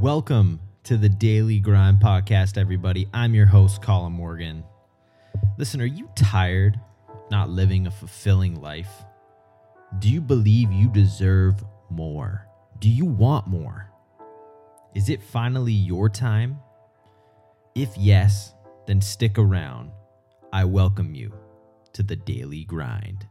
Welcome to the Daily Grind podcast, everybody. I'm your host, Colin Morgan. Listen, are you tired of not living a fulfilling life? Do you believe you deserve more? Do you want more? Is it finally your time? If yes, then stick around. I welcome you to the Daily Grind.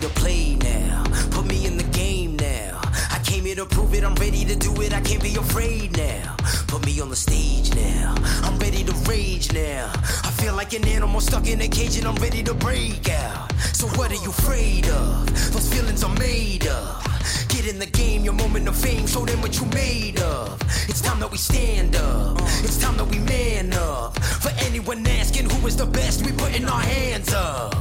To play now, put me in the game now. I came here to prove it, I'm ready to do it. I can't be afraid now. Put me on the stage now, I'm ready to rage now. I feel like an animal stuck in a cage and I'm ready to break out. So what are you afraid of? Those feelings are made up. Get in the game, your moment of fame, show them what you made of. It's time that we stand up, it's time that we man up. For anyone asking who is the best, we putting our hands up.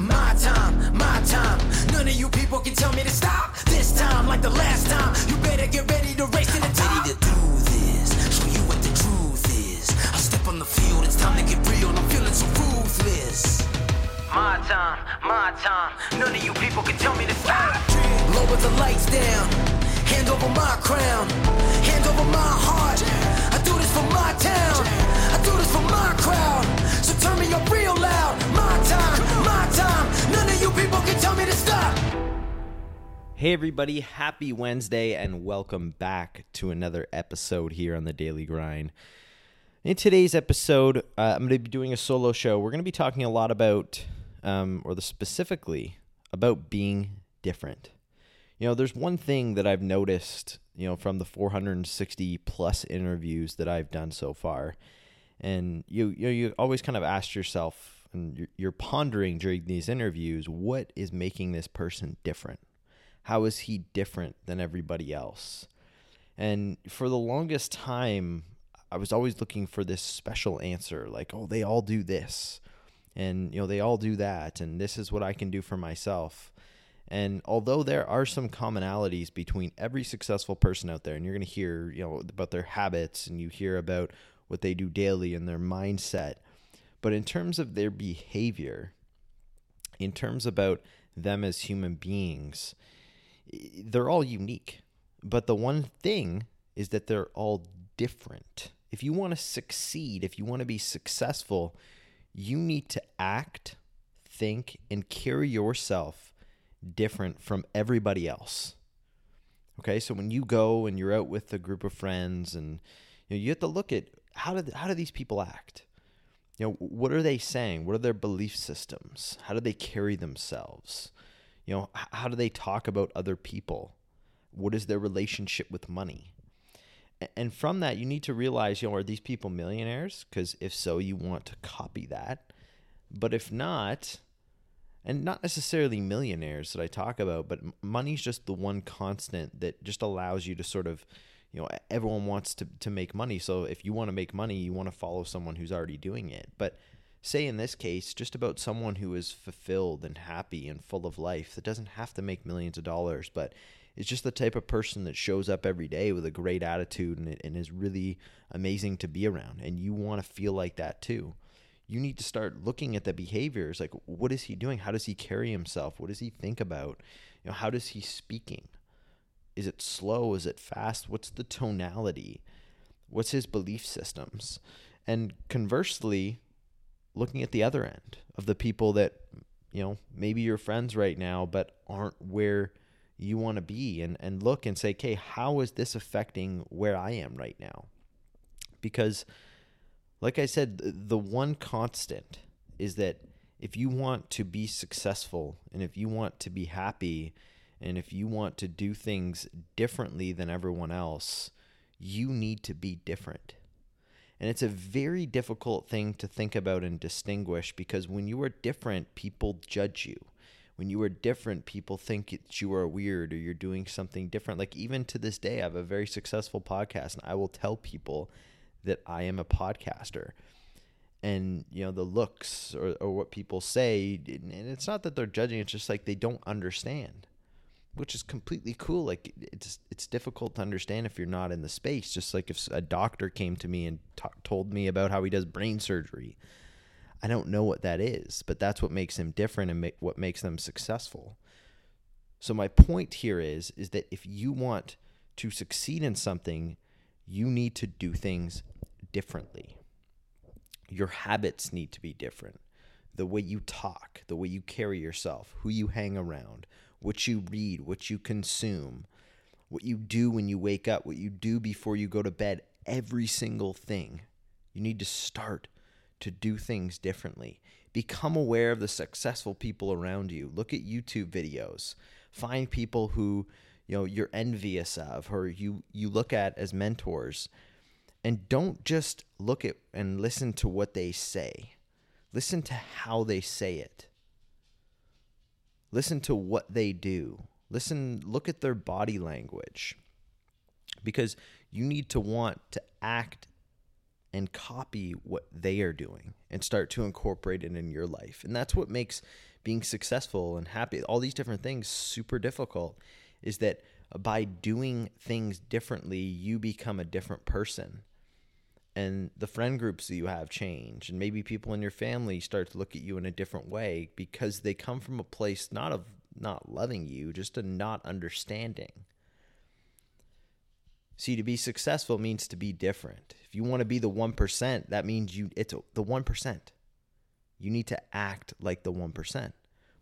My time, none of you people can tell me to stop. This time, like the last time, you better get ready to race to the top. Ready to do this, show you what the truth is. I step on the field, it's time to get real, I'm feeling so ruthless. My time, none of you people can tell me to stop. Lower the lights down, hand over my crown, hand over my heart. I do this for my town, I do this for my crowd. So turn me up real loud, my time. None of you people can tell me to stop. Hey everybody, happy Wednesday and welcome back to another episode here on The Daily Grind. In today's episode, I'm going to be doing a solo show. We're going to be talking a lot about, specifically about being different. You know, there's one thing that I've noticed, you know, from the 460 plus interviews that I've done so far, and you always kind of ask yourself, and you're pondering during these interviews, what is making this person different? How is he different than everybody else? And for the longest time, I was always looking for this special answer, like, oh, they all do this, and you know, they all do that, and this is what I can do for myself. And although there are some commonalities between every successful person out there, and you're going to hear, you know, about their habits, and you hear about what they do daily and their mindset. But in terms of their behavior, in terms about them as human beings, they're all unique. But the one thing is that they're all different. If you want to succeed, if you want to be successful, you need to act, think, and carry yourself different from everybody else. Okay, so when you go and you're out with a group of friends, and you know, you have to look at how do these people act? You know, what are they saying? What are their belief systems? How do they carry themselves? You know, how do they talk about other people? What is their relationship with money? And from that, you need to realize, you know, are these people millionaires? Because if so, you want to copy that. But if not, and not necessarily millionaires that I talk about, but money's just the one constant that just allows you to sort of, you know, everyone wants to make money. So if you want to make money, you want to follow someone who's already doing it. But say in this case, just about someone who is fulfilled and happy and full of life that doesn't have to make millions of dollars, but it's just the type of person that shows up every day with a great attitude and is really amazing to be around. And you want to feel like that too. You need to start looking at the behaviors. Like, what is he doing? How does he carry himself? What does he think about? You know, how does he speaking? Is it slow? Is it fast? What's the tonality? What's his belief systems? And conversely, looking at the other end of the people that, you know, maybe you're friends right now, but aren't where you want to be, and look and say, okay, how is this affecting where I am right now? Because like I said, the one constant is that if you want to be successful and if you want to be happy, and if you want to do things differently than everyone else, you need to be different. And it's a very difficult thing to think about and distinguish, because when you are different, people judge you. When you are different, people think that you are weird or you're doing something different. Like even to this day, I have a very successful podcast, and I will tell people that I am a podcaster. And, you know, the looks or what people say, and it's not that they're judging, it's just like they don't understand. which is completely cool. Like, it's difficult to understand if you're not in the space. Just like if a doctor came to me and told me about how he does brain surgery, I don't know what that is, but that's what makes them different and what makes them successful. So my point here is that if you want to succeed in something, you need to do things differently. Your habits need to be different. The way you talk, the way you carry yourself, who you hang around, what you read, what you consume, what you do when you wake up, what you do before you go to bed, every single thing. You need to start to do things differently. Become aware of the successful people around you. Look at YouTube videos. Find people who, you know, you're envious of or you look at as mentors. And don't just look at and listen to what they say. Listen to how they say it. Listen to what they do. Look at their body language. Because you need to want to act and copy what they are doing and start to incorporate it in your life. And that's what makes being successful and happy, all these different things, super difficult, is that by doing things differently, you become a different person. And the friend groups that you have change, and maybe people in your family start to look at you in a different way because they come from a place not of not loving you, just a not understanding. See, to be successful means to be different. If you want to be the 1%, that means it's the 1%. You need to act like the 1%,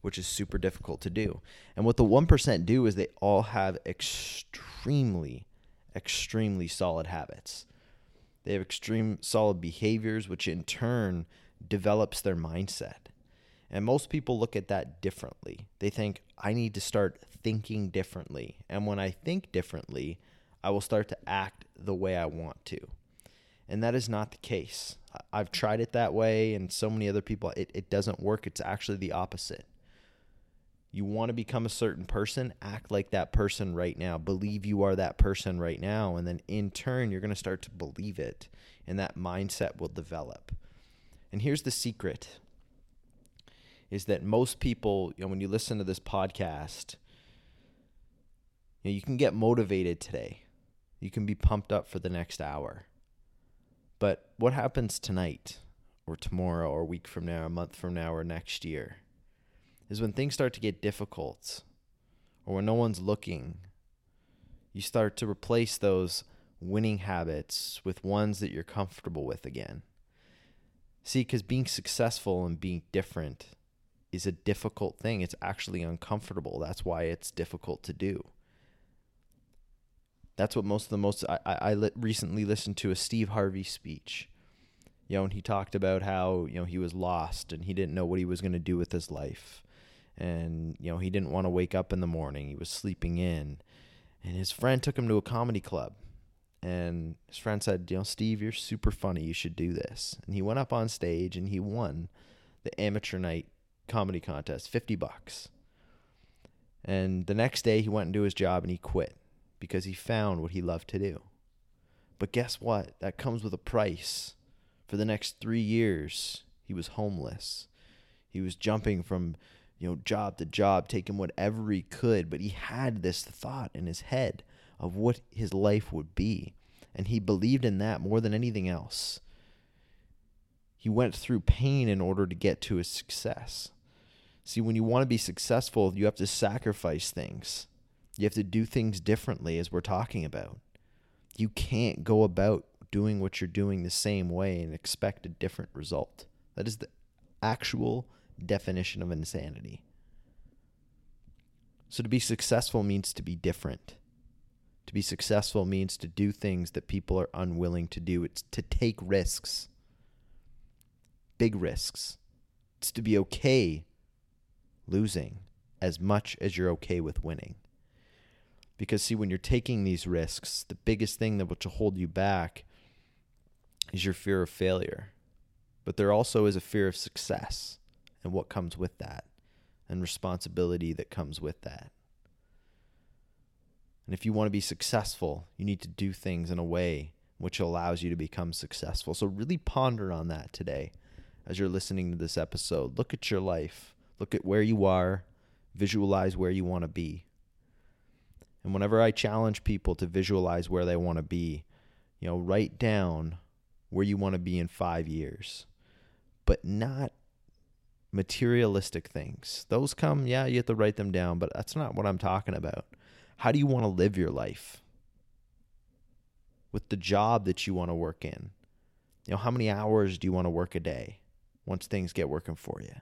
which is super difficult to do. And what the 1% do is they all have extremely, extremely solid habits. They have extreme solid behaviors, which in turn develops their mindset. And most people look at that differently. They think, I need to start thinking differently. And when I think differently, I will start to act the way I want to. And that is not the case. I've tried it that way, and so many other people, it doesn't work. It's actually the opposite. You want to become a certain person, act like that person right now. Believe you are that person right now. And then in turn, you're going to start to believe it. And that mindset will develop. And here's the secret, is that most people, you know, when you listen to this podcast, you know, you can get motivated today. You can be pumped up for the next hour. But what happens tonight or tomorrow or a week from now, a month from now, or next year? Is when things start to get difficult or when no one's looking, you start to replace those winning habits with ones that you're comfortable with again. See, because being successful and being different is a difficult thing. It's actually uncomfortable. That's why it's difficult to do. That's what most of the most, I recently listened to a Steve Harvey speech, you know, and he talked about how, you know, he was lost and he didn't know what he was going to do with his life. And, you know, he didn't want to wake up in the morning. He was sleeping in. And his friend took him to a comedy club. And his friend said, you know, Steve, you're super funny. You should do this. And he went up on stage and he won the amateur night comedy contest, $50. And the next day he went and do his job and he quit because he found what he loved to do. But guess what? That comes with a price. For the next 3 years, he was homeless. He was jumping from, you know, job to job, taking whatever he could, but he had this thought in his head of what his life would be, and he believed in that more than anything else. He went through pain in order to get to his success. See, when you want to be successful, you have to sacrifice things. You have to do things differently, as we're talking about. You can't go about doing what you're doing the same way and expect a different result. That is the actual definition of insanity. So to be successful means to be different. To be successful means to do things that people are unwilling to do. It's to take risks. Big risks. It's to be okay losing as much as you're okay with winning. Because see, when you're taking these risks, the biggest thing that will hold you back is your fear of failure. But there also is a fear of success and what comes with that and responsibility that comes with that. And if you want to be successful, you need to do things in a way which allows you to become successful. So really ponder on that today as you're listening to this episode. Look at your life. Look at where you are. Visualize where you want to be. And whenever I challenge people to visualize where they want to be, you know, write down where you want to be in 5 years, but not materialistic things. Those come, yeah, you have to write them down, but that's not what I'm talking about. How do you want to live your life? With the job that you want to work in, you know, how many hours do you want to work a day once things get working for you?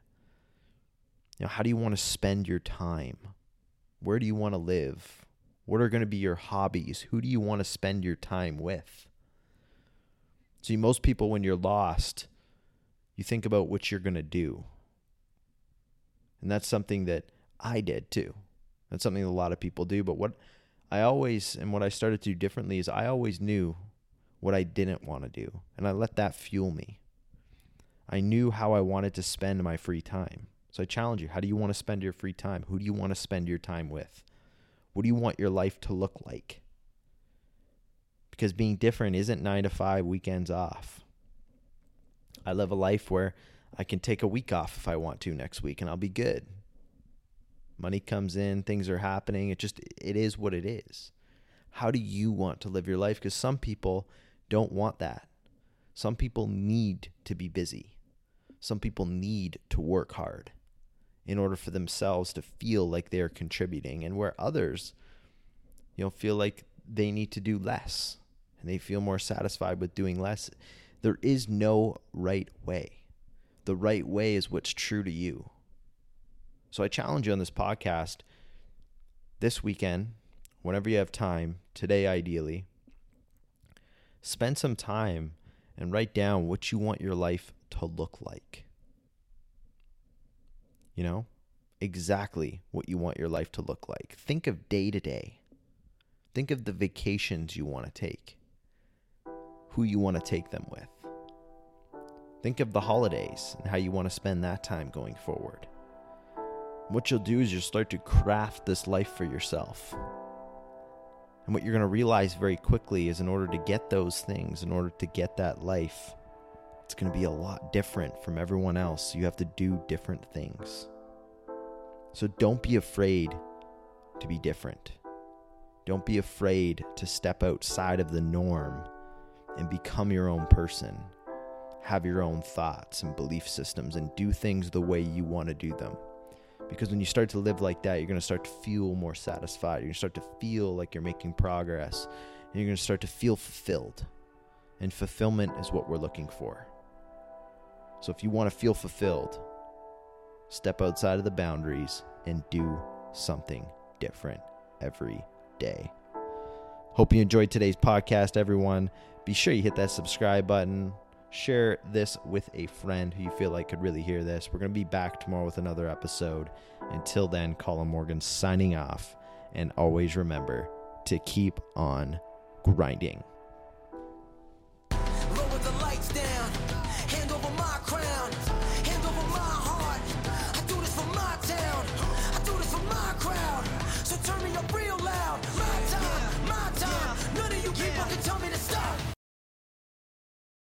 You know, how do you want to spend your time? Where do you want to live? What are going to be your hobbies? Who do you want to spend your time with? See, most people, when you're lost, you think about what you're going to do. And that's something that I did too. That's something that a lot of people do. But what I always, and what I started to do differently is I always knew what I didn't want to do. And I let that fuel me. I knew how I wanted to spend my free time. So I challenge you, how do you want to spend your free time? Who do you want to spend your time with? What do you want your life to look like? Because being different isn't 9 to 5 weekends off. I live a life where I can take a week off if I want to next week and I'll be good. Money comes in, things are happening. It is what it is. How do you want to live your life? Because some people don't want that. Some people need to be busy. Some people need to work hard in order for themselves to feel like they're contributing, and where others, you know, feel like they need to do less and they feel more satisfied with doing less. There is no right way. The right way is what's true to you. So I challenge you on this podcast this weekend, whenever you have time, today ideally, spend some time and write down what you want your life to look like. You know, exactly what you want your life to look like. Think of day to day. Think of the vacations you want to take, who you want to take them with. Think of the holidays and how you want to spend that time going forward. What you'll do is you'll start to craft this life for yourself. And what you're going to realize very quickly is in order to get those things, in order to get that life, it's going to be a lot different from everyone else. You have to do different things. So don't be afraid to be different. Don't be afraid to step outside of the norm and become your own person. Have your own thoughts and belief systems and do things the way you want to do them. Because when you start to live like that, you're going to start to feel more satisfied. You're going to start to feel like you're making progress. And you're going to start to feel fulfilled. And fulfillment is what we're looking for. So if you want to feel fulfilled, step outside of the boundaries and do something different every day. Hope you enjoyed today's podcast, everyone. Be sure you hit that subscribe button. Share this with a friend who you feel like could really hear this. We're going to be back tomorrow with another episode. Until then, Colin Morgan signing off. And always remember to keep on grinding. Turn me up real loud. My time, none of you people can tell me to stop.